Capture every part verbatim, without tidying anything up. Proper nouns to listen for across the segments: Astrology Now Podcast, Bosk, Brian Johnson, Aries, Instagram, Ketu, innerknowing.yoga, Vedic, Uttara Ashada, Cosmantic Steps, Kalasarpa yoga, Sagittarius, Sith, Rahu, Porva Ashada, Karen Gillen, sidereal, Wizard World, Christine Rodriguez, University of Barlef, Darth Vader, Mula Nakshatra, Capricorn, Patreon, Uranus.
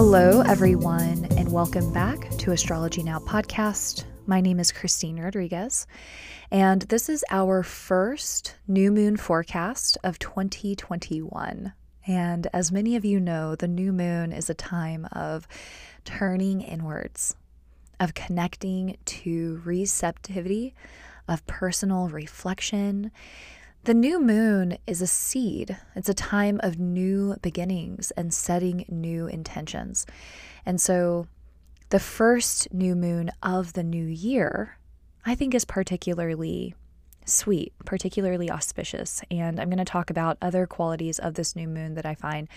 Hello, everyone, and welcome back to Astrology Now Podcast. My name is Christine Rodriguez, and this is our first new moon forecast of twenty twenty-one. And as many of you know, the new moon is a time of turning inwards, of connecting to receptivity, of personal reflection. The new moon is a seed. It's a time of new beginnings and setting new intentions. And so the first new moon of the new year, I think, is particularly sweet, particularly auspicious. And I'm going to talk about other qualities of this new moon that I find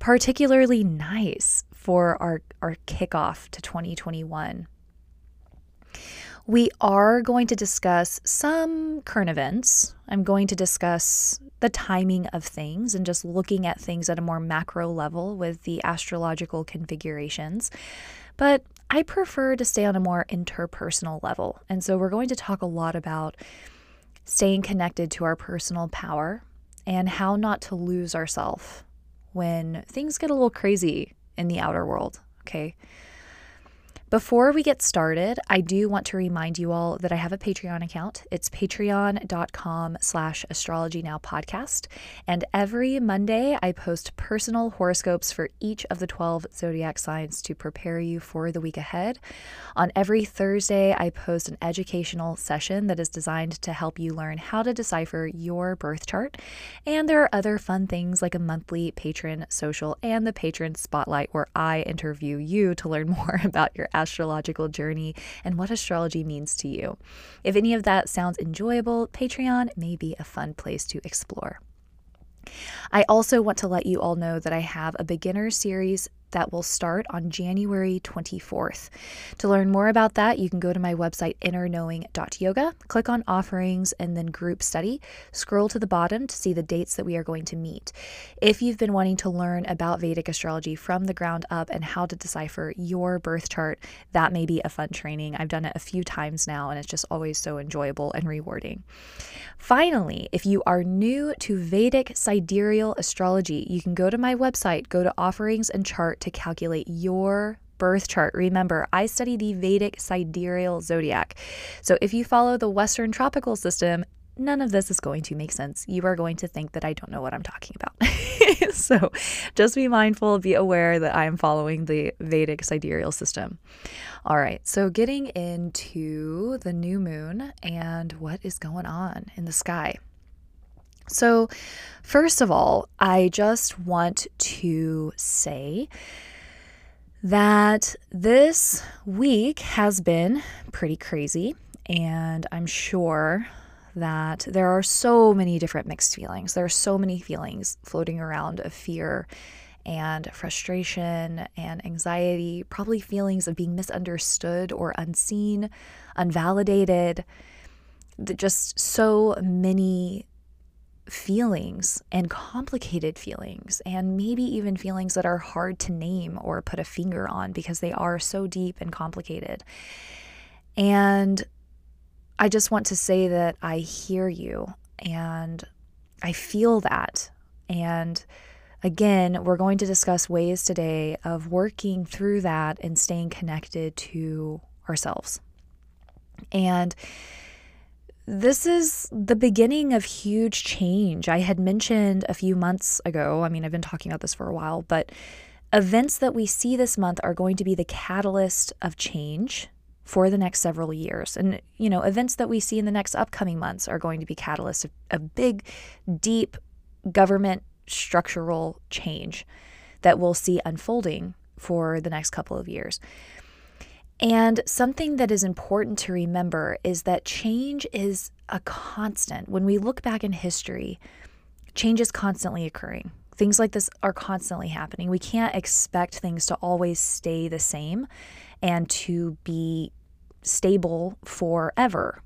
particularly nice for our, our kickoff to twenty twenty-one. We are going to discuss some current events. I'm going to discuss the timing of things and just looking at things at a more macro level with the astrological configurations. But I prefer to stay on a more interpersonal level. And so we're going to talk a lot about staying connected to our personal power and how not to lose ourselves when things get a little crazy in the outer world, okay? Before we get started, I do want to remind you all that I have a Patreon account. It's patreon.com slash astrologynowpodcast. And every Monday, I post personal horoscopes for each of the twelve zodiac signs to prepare you for the week ahead. On every Thursday, I post an educational session that is designed to help you learn how to decipher your birth chart. And there are other fun things like a monthly patron social and the patron spotlight, where I interview you to learn more about your astrological journey and what astrology means to you. If any of that sounds enjoyable, Patreon may be a fun place to explore. I also want to let you all know that I have a beginner series that will start on January twenty-fourth. To learn more about that, you can go to my website, inner knowing dot yoga, click on offerings and then group study. Scroll to the bottom to see the dates that we are going to meet. If you've been wanting to learn about Vedic astrology from the ground up and how to decipher your birth chart, that may be a fun training. I've done it a few times now, and it's just always so enjoyable and rewarding. Finally, if you are new to Vedic sidereal astrology, you can go to my website, go to offerings and chart to calculate your birth chart. Remember, I study the Vedic sidereal zodiac. So if you follow the Western tropical system, none of this is going to make sense. You are going to think that I don't know what I'm talking about. So just be mindful, be aware that I am following the Vedic sidereal system. All right, so getting into the new moon and what is going on in the sky. So first of all, I just want to say that this week has been pretty crazy, and I'm sure that there are so many different mixed feelings. There are so many feelings floating around of fear and frustration and anxiety, probably feelings of being misunderstood or unseen, unvalidated, just so many feelings and complicated feelings, and maybe even feelings that are hard to name or put a finger on because they are so deep and complicated. And I just want to say that I hear you and I feel that. And again, we're going to discuss ways today of working through that and staying connected to ourselves. And this is the beginning of huge change. I had mentioned a few months ago, I mean, I've been talking about this for a while, but events that we see this month are going to be the catalyst of change for the next several years. And, you know, events that we see in the next upcoming months are going to be catalysts of a big, deep government structural change that we'll see unfolding for the next couple of years. And something that is important to remember is that change is a constant. When we look back in history, change is constantly occurring. Things like this are constantly happening. We can't expect things to always stay the same and to be stable forever.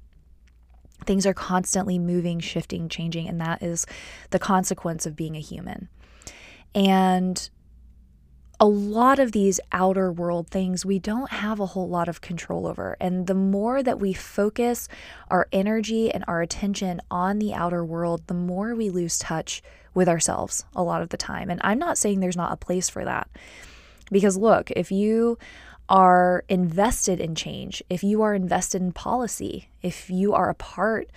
Things are constantly moving, shifting, changing, and that is the consequence of being a human. And a lot of these outer world things we don't have a whole lot of control over. And the more that we focus our energy and our attention on the outer world, the more we lose touch with ourselves a lot of the time. And I'm not saying there's not a place for that. Because look, if you are invested in change, if you are invested in policy, if you are a part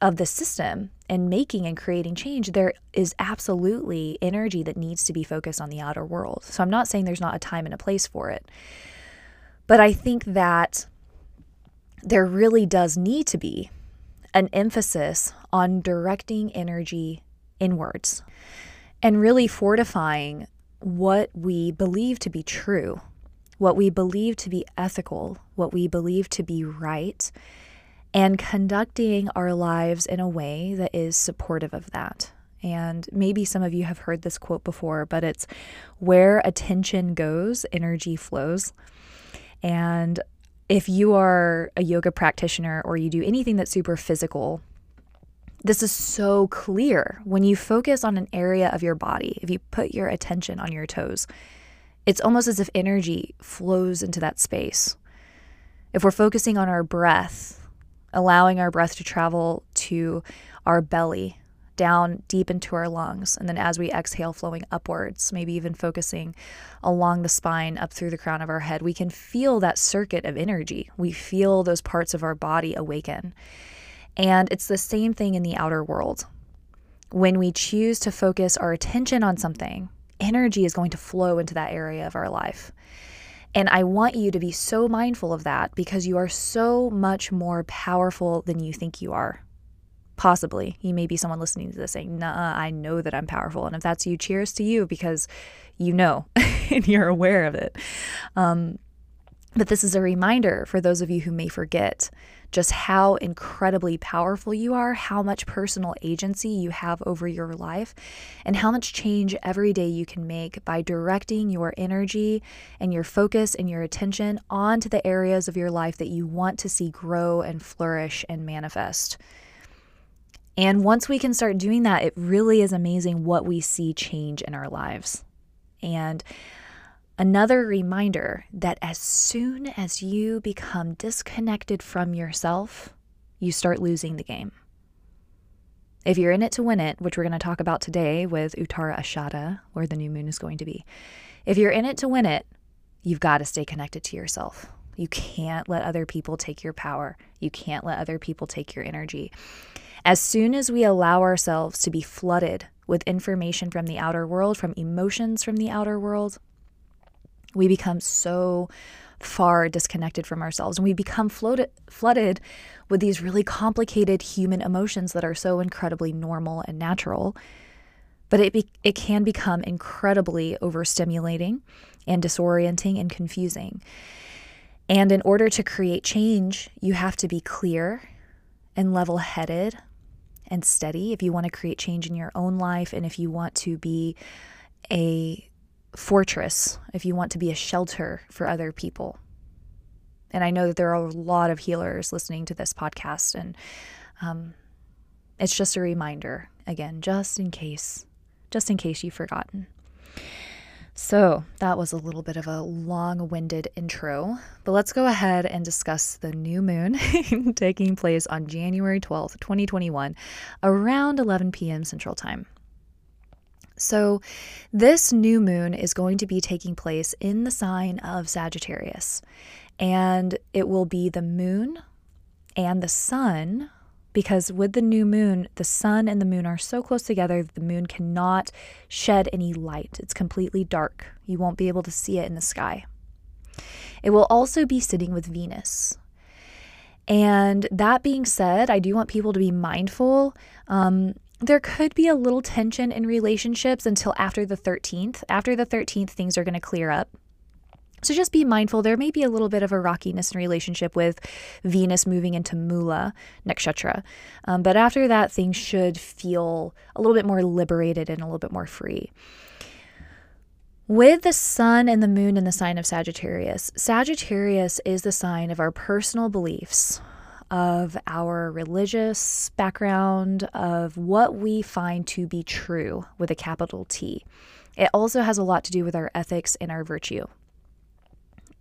of the system and making and creating change, there is absolutely energy that needs to be focused on the outer world. So I'm not saying there's not a time and a place for it, but I think that there really does need to be an emphasis on directing energy inwards and really fortifying what we believe to be true, what we believe to be ethical, what we believe to be right, and conducting our lives in a way that is supportive of that. And maybe some of you have heard this quote before, but it's where attention goes, energy flows. And if you are a yoga practitioner or you do anything that's super physical, this is so clear. When you focus on an area of your body, if you put your attention on your toes, it's almost as if energy flows into that space. If we're focusing on our breath, allowing our breath to travel to our belly, down deep into our lungs, and then as we exhale, flowing upwards, maybe even focusing along the spine, up through the crown of our head, we can feel that circuit of energy. We feel those parts of our body awaken. And it's the same thing in the outer world. When we choose to focus our attention on something, energy is going to flow into that area of our life. And I want you to be so mindful of that, because you are so much more powerful than you think you are. Possibly. You may be someone listening to this saying, nah, I know that I'm powerful. And if that's you, cheers to you, because you know and you're aware of it. Um, but this is a reminder for those of you who may forget just how incredibly powerful you are, how much personal agency you have over your life, and how much change every day you can make by directing your energy and your focus and your attention onto the areas of your life that you want to see grow and flourish and manifest. And once we can start doing that, it really is amazing what we see change in our lives. And another reminder that as soon as you become disconnected from yourself, you start losing the game. If you're in it to win it, which we're going to talk about today with Uttara Ashada, where the new moon is going to be, if you're in it to win it, you've got to stay connected to yourself. You can't let other people take your power. You can't let other people take your energy. As soon as we allow ourselves to be flooded with information from the outer world, from emotions from the outer world, we become so far disconnected from ourselves, and we become floated, flooded with these really complicated human emotions that are so incredibly normal and natural, but it, be, it can become incredibly overstimulating and disorienting and confusing. And in order to create change, you have to be clear and level-headed and steady if you want to create change in your own life, and if you want to be a fortress, if you want to be a shelter for other people. And I know that there are a lot of healers listening to this podcast, and um, it's just a reminder, again, just in case, just in case you've forgotten. So that was a little bit of a long-winded intro, but let's go ahead and discuss the new moon taking place on January twelfth, twenty twenty-one, around eleven p.m. Central Time. So this new moon is going to be taking place in the sign of Sagittarius, and it will be the moon and the sun, because with the new moon, the sun and the moon are so close together that the moon cannot shed any light. It's completely dark. You won't be able to see it in the sky. It will also be sitting with Venus. And that being said, I do want people to be mindful. Um, There could be a little tension in relationships until after the thirteenth. After the thirteenth, things are going to clear up. So just be mindful. There may be a little bit of a rockiness in relationship with Venus moving into Mula Nakshatra. Um, but after that, things should feel a little bit more liberated and a little bit more free. With the sun and the moon in the sign of Sagittarius, Sagittarius is the sign of our personal beliefs, of our religious background, of what we find to be true with a capital T. It also has a lot to do with our ethics and our virtue.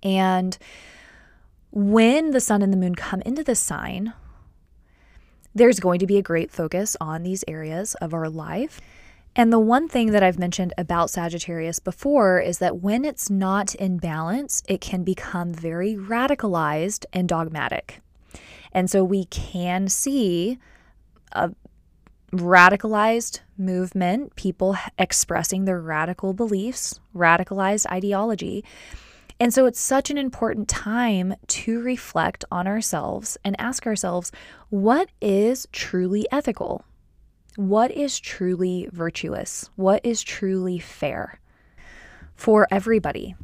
And when the sun and the moon come into the sign, there's going to be a great focus on these areas of our life. And the one thing that I've mentioned about Sagittarius before is that when it's not in balance, it can become very radicalized and dogmatic. And so we can see a radicalized movement, people expressing their radical beliefs, radicalized ideology. And so it's such an important time to reflect on ourselves and ask ourselves, what is truly ethical? What is truly virtuous? What is truly fair for everybody,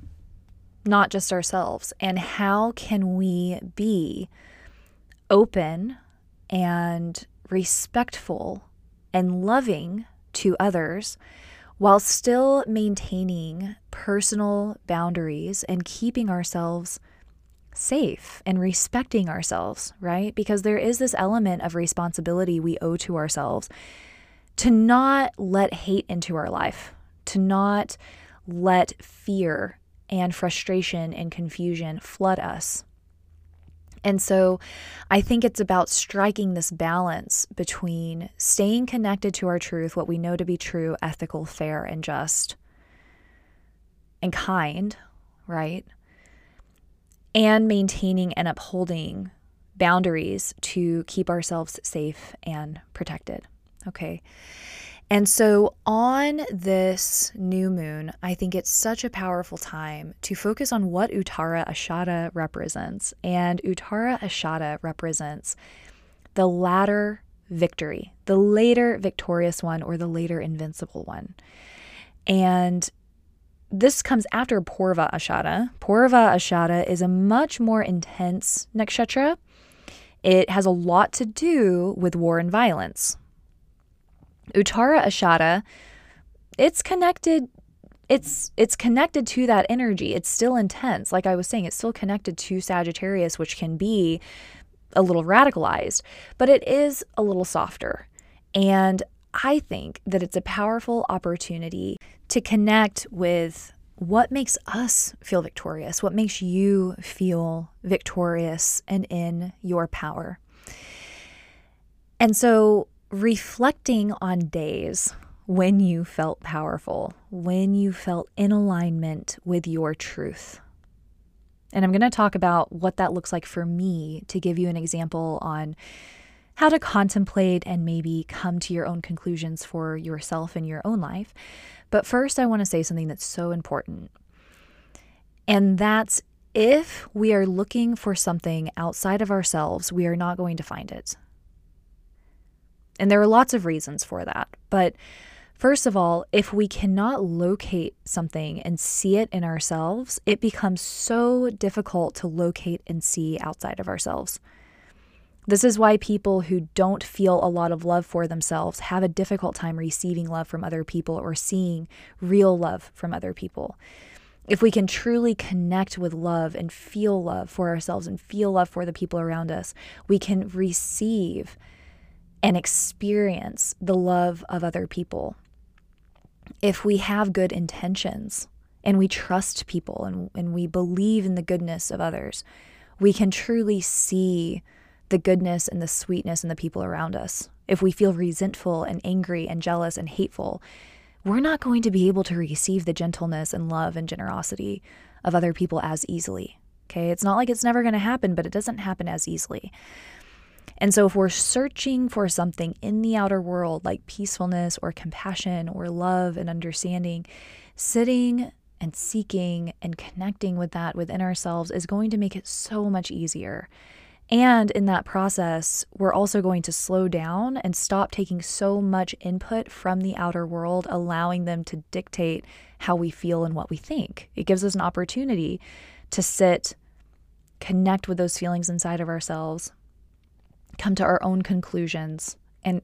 not just ourselves? And how can we be open and respectful and loving to others while still maintaining personal boundaries and keeping ourselves safe and respecting ourselves, right? Because there is this element of responsibility we owe to ourselves to not let hate into our life, to not let fear and frustration and confusion flood us. And so I think it's about striking this balance between staying connected to our truth, what we know to be true, ethical, fair, and just, and kind, right? And maintaining and upholding boundaries to keep ourselves safe and protected, okay? And so on this new moon, I think it's such a powerful time to focus on what Uttara Ashada represents. And Uttara Ashada represents the latter victory, the later victorious one, or the later invincible one. And this comes after Porva Ashada. Porva Ashada is a much more intense nakshatra. It has a lot to do with war and violence. Uttara Ashada, it's connected, it's it's connected to that energy. It's still intense. Like I was saying, it's still connected to Sagittarius, which can be a little radicalized, but it is a little softer. And I think that it's a powerful opportunity to connect with what makes us feel victorious, what makes you feel victorious and in your power. And so reflecting on days when you felt powerful, when you felt in alignment with your truth. And I'm going to talk about what that looks like for me to give you an example on how to contemplate and maybe come to your own conclusions for yourself in your own life. But first, I want to say something that's so important. And that's, if we are looking for something outside of ourselves, we are not going to find it. And there are lots of reasons for that. But first of all, if we cannot locate something and see it in ourselves, it becomes so difficult to locate and see outside of ourselves. This is why people who don't feel a lot of love for themselves have a difficult time receiving love from other people or seeing real love from other people. If we can truly connect with love and feel love for ourselves and feel love for the people around us, we can receive and experience the love of other people. If we have good intentions and we trust people and, and we believe in the goodness of others, we can truly see the goodness and the sweetness in the people around us. If we feel resentful and angry and jealous and hateful, we're not going to be able to receive the gentleness and love and generosity of other people as easily. Okay, it's not like it's never going to happen, but it doesn't happen as easily. And so if we're searching for something in the outer world, like peacefulness or compassion or love and understanding, sitting and seeking and connecting with that within ourselves is going to make it so much easier. And in that process, we're also going to slow down and stop taking so much input from the outer world, allowing them to dictate how we feel and what we think. It gives us an opportunity to sit, connect with those feelings inside of ourselves, come to our own conclusions, and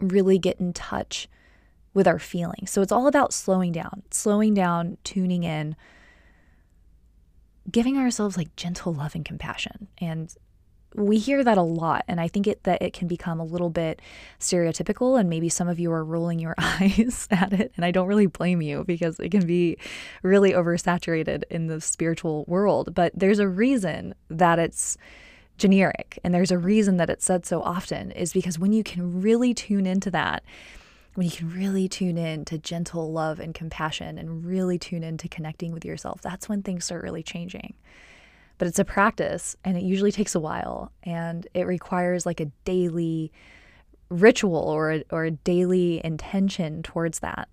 really get in touch with our feelings. So it's all about slowing down, slowing down, tuning in, giving ourselves like gentle love and compassion. And we hear that a lot. And I think it, that it can become a little bit stereotypical, and maybe some of you are rolling your eyes at it. And I don't really blame you, because it can be really oversaturated in the spiritual world. But there's a reason that it's generic, and there's a reason that it's said so often, is because when you can really tune into that when you can really tune in to gentle love and compassion and really tune in to connecting with yourself, that's when things start really changing. But it's a practice, and it usually takes a while, and it requires like a daily ritual or a, or a daily intention towards that.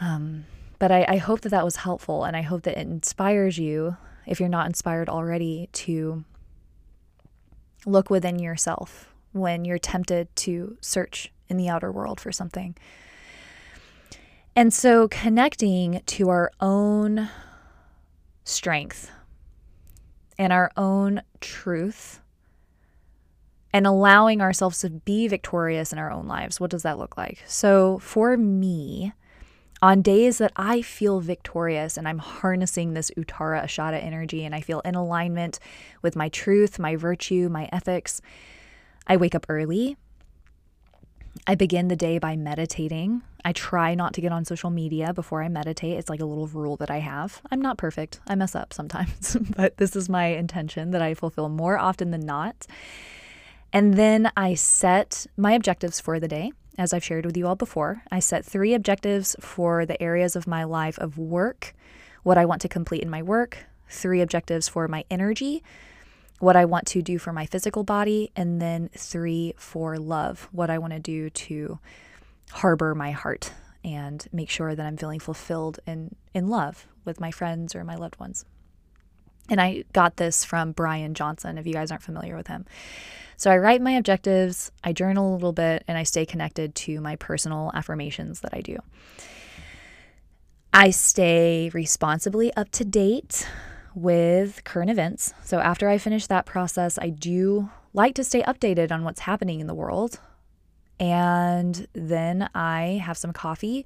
Um, but I, I hope that that was helpful, and I hope that it inspires you, if you're not inspired already, to look within yourself when you're tempted to search in the outer world for something. And so connecting to our own strength and our own truth and allowing ourselves to be victorious in our own lives. What does that look like? So for me, on days that I feel victorious and I'm harnessing this Uttara Ashada energy and I feel in alignment with my truth, my virtue, my ethics, I wake up early. I begin the day by meditating. I try not to get on social media before I meditate. It's like a little rule that I have. I'm not perfect. I mess up sometimes, but this is my intention that I fulfill more often than not. And then I set my objectives for the day. As I've shared with you all before, I set three objectives for the areas of my life of work, what I want to complete in my work, three objectives for my energy, what I want to do for my physical body, and then three for love, what I want to do to harbor my heart and make sure that I'm feeling fulfilled in, in love with my friends or my loved ones. And I got this from Brian Johnson, if you guys aren't familiar with him. So I write my objectives, I journal a little bit, and I stay connected to my personal affirmations that I do. I stay responsibly up to date with current events. So after I finish that process, I do like to stay updated on what's happening in the world. And then I have some coffee.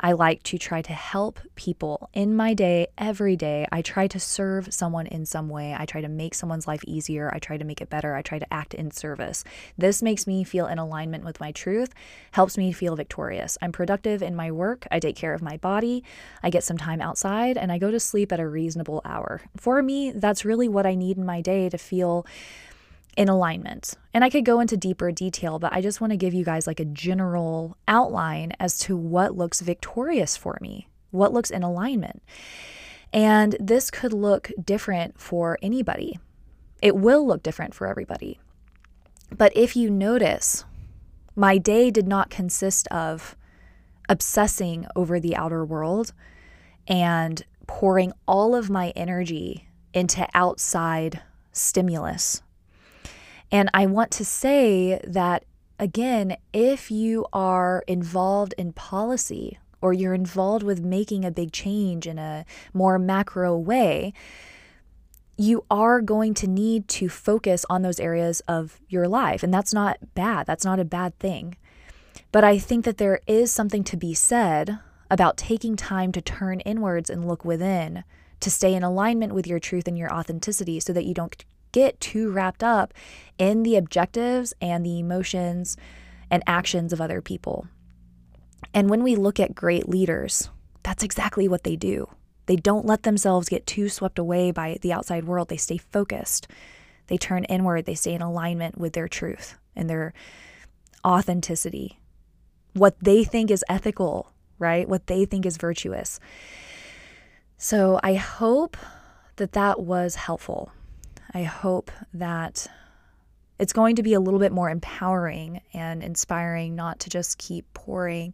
I like to try to help people in my day, every day. I try to serve someone in some way. I try to make someone's life easier. I try to make it better. I try to act in service. This makes me feel in alignment with my truth, helps me feel victorious. I'm productive in my work. I take care of my body. I get some time outside, and I go to sleep at a reasonable hour. For me, that's really what I need in my day to feel in alignment. And I could go into deeper detail, but I just want to give you guys like a general outline as to what looks victorious for me, what looks in alignment. And this could look different for anybody. It will look different for everybody. But if you notice, my day did not consist of obsessing over the outer world and pouring all of my energy into outside stimulus. And I want to say that, again, if you are involved in policy or you're involved with making a big change in a more macro way, you are going to need to focus on those areas of your life. And that's not bad. That's not a bad thing. But I think that there is something to be said about taking time to turn inwards and look within to stay in alignment with your truth and your authenticity so that you don't get too wrapped up in the objectives and the emotions and actions of other people. And when we look at great leaders, that's exactly what they do. They don't let themselves get too swept away by the outside world. They stay focused. They turn inward. They stay in alignment with their truth and their authenticity, what they think is ethical, right? What they think is virtuous. So I hope that that was helpful. I hope that it's going to be a little bit more empowering and inspiring, not to just keep pouring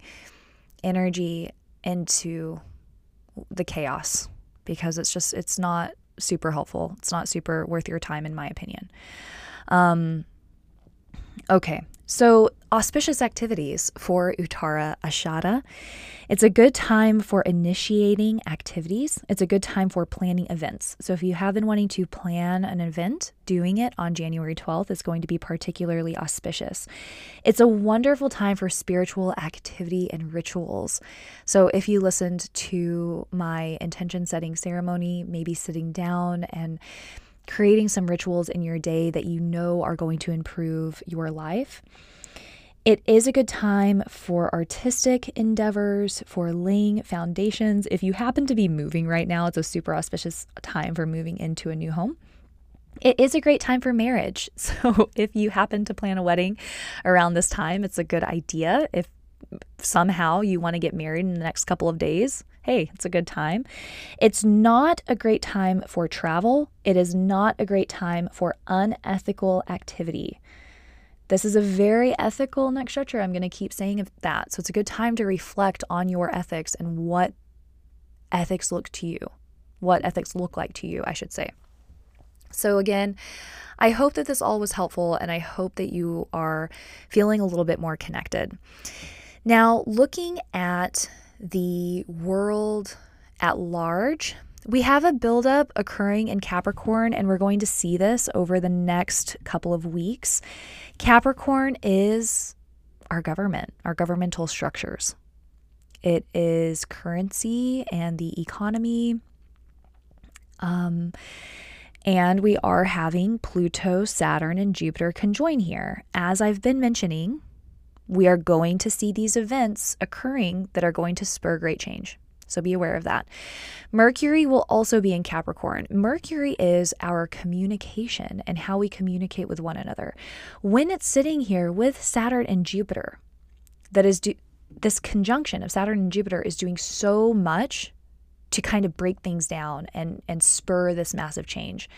energy into the chaos, because it's just, it's not super helpful. It's not super worth your time, in my opinion. Um, okay. So auspicious activities for Uttara Ashada. It's a good time for initiating activities. It's a good time for planning events. So if you have been wanting to plan an event, doing it on January twelfth is going to be particularly auspicious. It's a wonderful time for spiritual activity and rituals. So if you listened to my intention setting ceremony, maybe sitting down and creating some rituals in your day that you know are going to improve your life. It is a good time for artistic endeavors, for laying foundations. If you happen to be moving right now, it's a super auspicious time for moving into a new home. It is a great time for marriage. So if you happen to plan a wedding around this time, it's a good idea. If somehow you want to get married in the next couple of days, hey, it's a good time. It's not a great time for travel. It is not a great time for unethical activity. This is a very ethical nakshatra. I'm going to keep saying that. So it's a good time to reflect on your ethics and what ethics look to you, what ethics look like to you, I should say. So again, I hope that this all was helpful, and I hope that you are feeling a little bit more connected. Now, looking at the world at large, we have a buildup occurring in Capricorn, and we're going to see this over the next couple of weeks. Capricorn is our government, our governmental structures. It is currency and the economy. Um, and we are having Pluto, Saturn, and Jupiter conjoin here. As I've been mentioning, we are going to see these events occurring that are going to spur great change. So be aware of that. Mercury will also be in Capricorn. Mercury is our communication and how we communicate with one another. When it's sitting here with Saturn and Jupiter, that is do- this conjunction of Saturn and Jupiter is doing so much to kind of break things down and, and spur this massive change.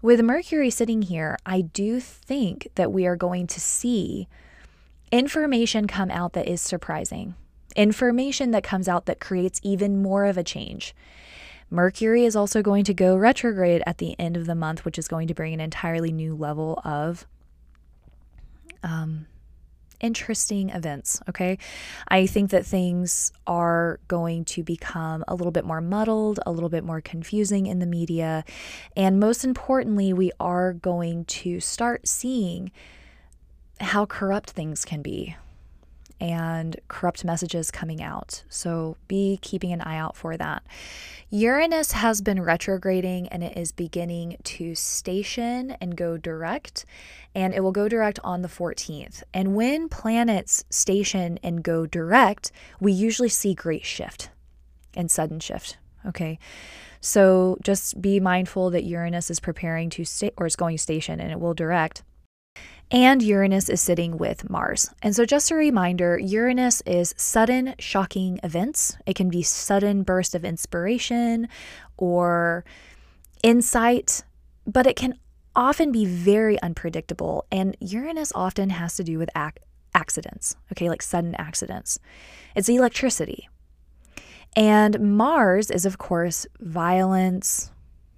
With Mercury sitting here, I do think that we are going to see information come out that is surprising. Information that comes out that creates even more of a change. Mercury is also going to go retrograde at the end of the month, which is going to bring an entirely new level of um, interesting events, okay? I think that things are going to become a little bit more muddled, a little bit more confusing in the media. And most importantly, we are going to start seeing how corrupt things can be, and corrupt messages coming out. So be keeping an eye out for that. Uranus has been retrograding, and it is beginning to station and go direct, and it will go direct on the fourteenth. And when planets station and go direct, we usually see great shift and sudden shift, okay? So just be mindful that Uranus is preparing to sta- or is going station, and it will direct. And Uranus is sitting with Mars. And so just a reminder, Uranus is sudden, shocking events. It can be sudden burst of inspiration or insight, but it can often be very unpredictable. And Uranus often has to do with ac- accidents, okay, like sudden accidents. It's electricity. And Mars is, of course, violence,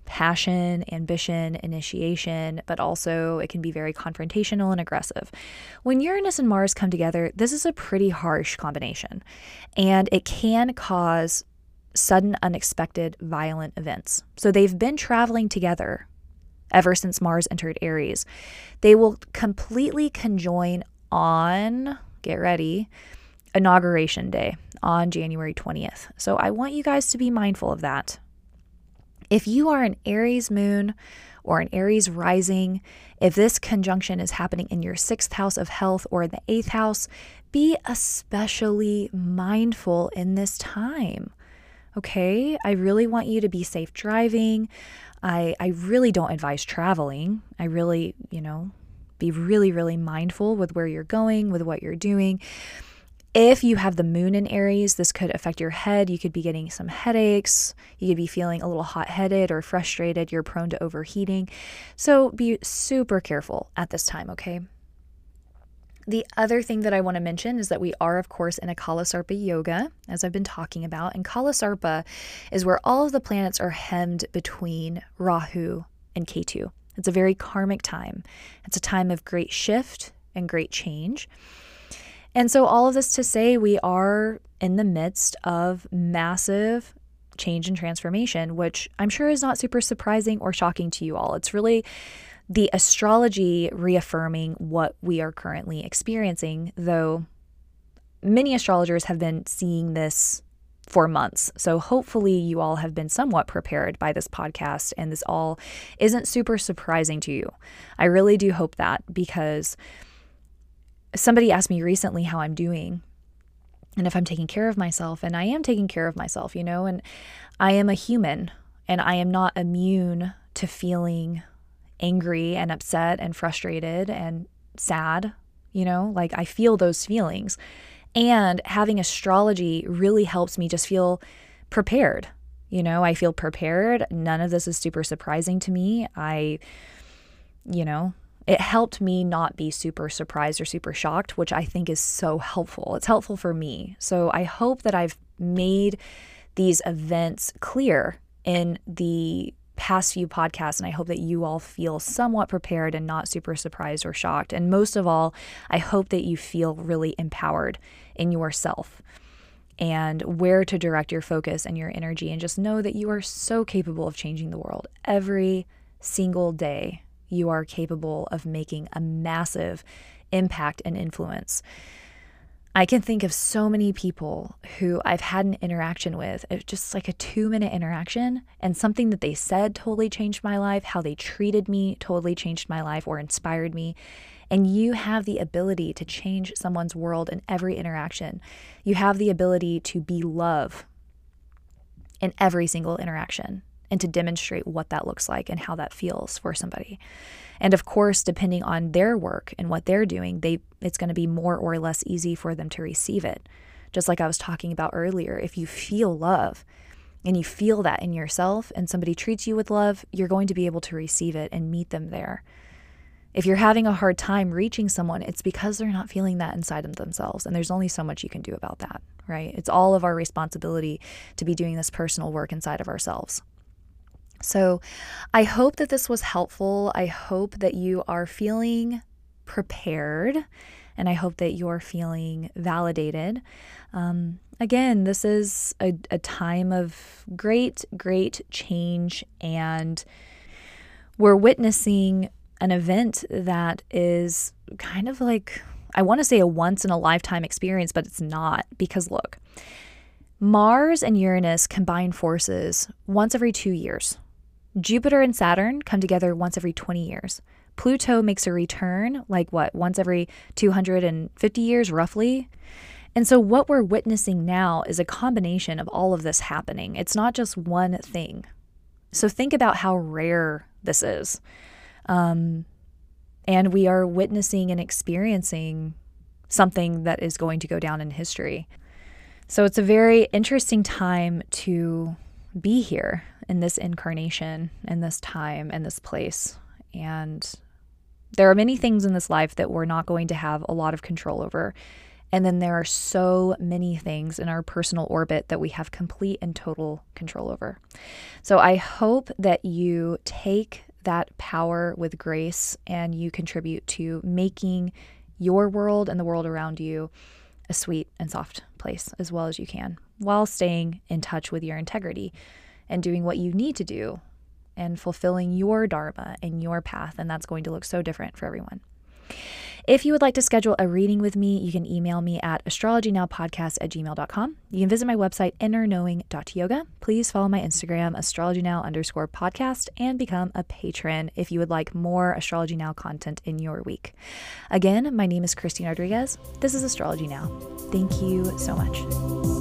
passion, ambition, initiation, but also it can be very confrontational and aggressive. When Uranus and Mars come together, this is a pretty harsh combination, and it can cause sudden, unexpected, violent events. So they've been traveling together ever since Mars entered Aries. They will completely conjoin on, get ready, Inauguration Day on January twentieth. So I want you guys to be mindful of that. If you are an Aries moon or an Aries rising, if this conjunction is happening in your sixth house of health or in the eighth house, be especially mindful in this time, okay? I really want you to be safe driving. I, I really don't advise traveling. I really, you know, be really, really mindful with where you're going, with what you're doing. If you have the moon in Aries, this could affect your head. You could be getting some headaches. You could be feeling a little hot-headed or frustrated. You're prone to overheating. So be super careful at this time, okay? The other thing that I want to mention is that we are, of course, in a Kalasarpa yoga, as I've been talking about. And Kalasarpa is where all of the planets are hemmed between Rahu and Ketu. It's a very karmic time. It's a time of great shift and great change. And so all of this to say, we are in the midst of massive change and transformation, which I'm sure is not super surprising or shocking to you all. It's really the astrology reaffirming what we are currently experiencing, though many astrologers have been seeing this for months. So hopefully you all have been somewhat prepared by this podcast, and this all isn't super surprising to you. I really do hope that, because somebody asked me recently how I'm doing and if I'm taking care of myself, and I am taking care of myself, you know, and I am a human, and I am not immune to feeling angry and upset and frustrated and sad, you know, like I feel those feelings. And having astrology really helps me just feel prepared. You know, I feel prepared. None of this is super surprising to me. I, you know, it helped me not be super surprised or super shocked, which I think is so helpful. It's helpful for me. So I hope that I've made these events clear in the past few podcasts, and I hope that you all feel somewhat prepared and not super surprised or shocked. And most of all, I hope that you feel really empowered in yourself and where to direct your focus and your energy, and just know that you are so capable of changing the world. Every single day, you are capable of making a massive impact and influence. I can think of so many people who I've had an interaction with, just like a two-minute interaction, and something that they said totally changed my life, how they treated me totally changed my life or inspired me. And you have the ability to change someone's world in every interaction. You have the ability to be love in every single interaction and to demonstrate what that looks like and how that feels for somebody. And of course, depending on their work and what they're doing, they it's going to be more or less easy for them to receive it. Just like I was talking about earlier, if you feel love and you feel that in yourself and somebody treats you with love, you're going to be able to receive it and meet them there. If you're having a hard time reaching someone, it's because they're not feeling that inside of themselves. And there's only so much you can do about that, right? It's all of our responsibility to be doing this personal work inside of ourselves. So I hope that this was helpful. I hope that you are feeling prepared, and I hope that you're feeling validated. Um, again, this is a, a time of great, great change, and we're witnessing an event that is kind of like, I want to say a once in a lifetime experience, but it's not, because look, Mars and Uranus combine forces once every two years. Jupiter and Saturn come together once every twenty years. Pluto makes a return, like what, once every two hundred fifty years, roughly. And so what we're witnessing now is a combination of all of this happening. It's not just one thing. So think about how rare this is. Um, and we are witnessing and experiencing something that is going to go down in history. So it's a very interesting time to be here in this incarnation, in this time, in this place. And there are many things in this life that we're not going to have a lot of control over. And then there are so many things in our personal orbit that we have complete and total control over. So I hope that you take that power with grace and you contribute to making your world and the world around you a sweet and soft place as well as you can, while staying in touch with your integrity and doing what you need to do and fulfilling your dharma and your path. And that's going to look so different for everyone. If you would like to schedule a reading with me, you can email me at astrologynowpodcast at gmail dot com. You can visit my website, inner knowing dot yoga. Please follow my Instagram, astrologynow underscore podcast, and become a patron if you would like more Astrology Now content in your week. Again, my name is Christine Rodriguez. This is Astrology Now. Thank you so much.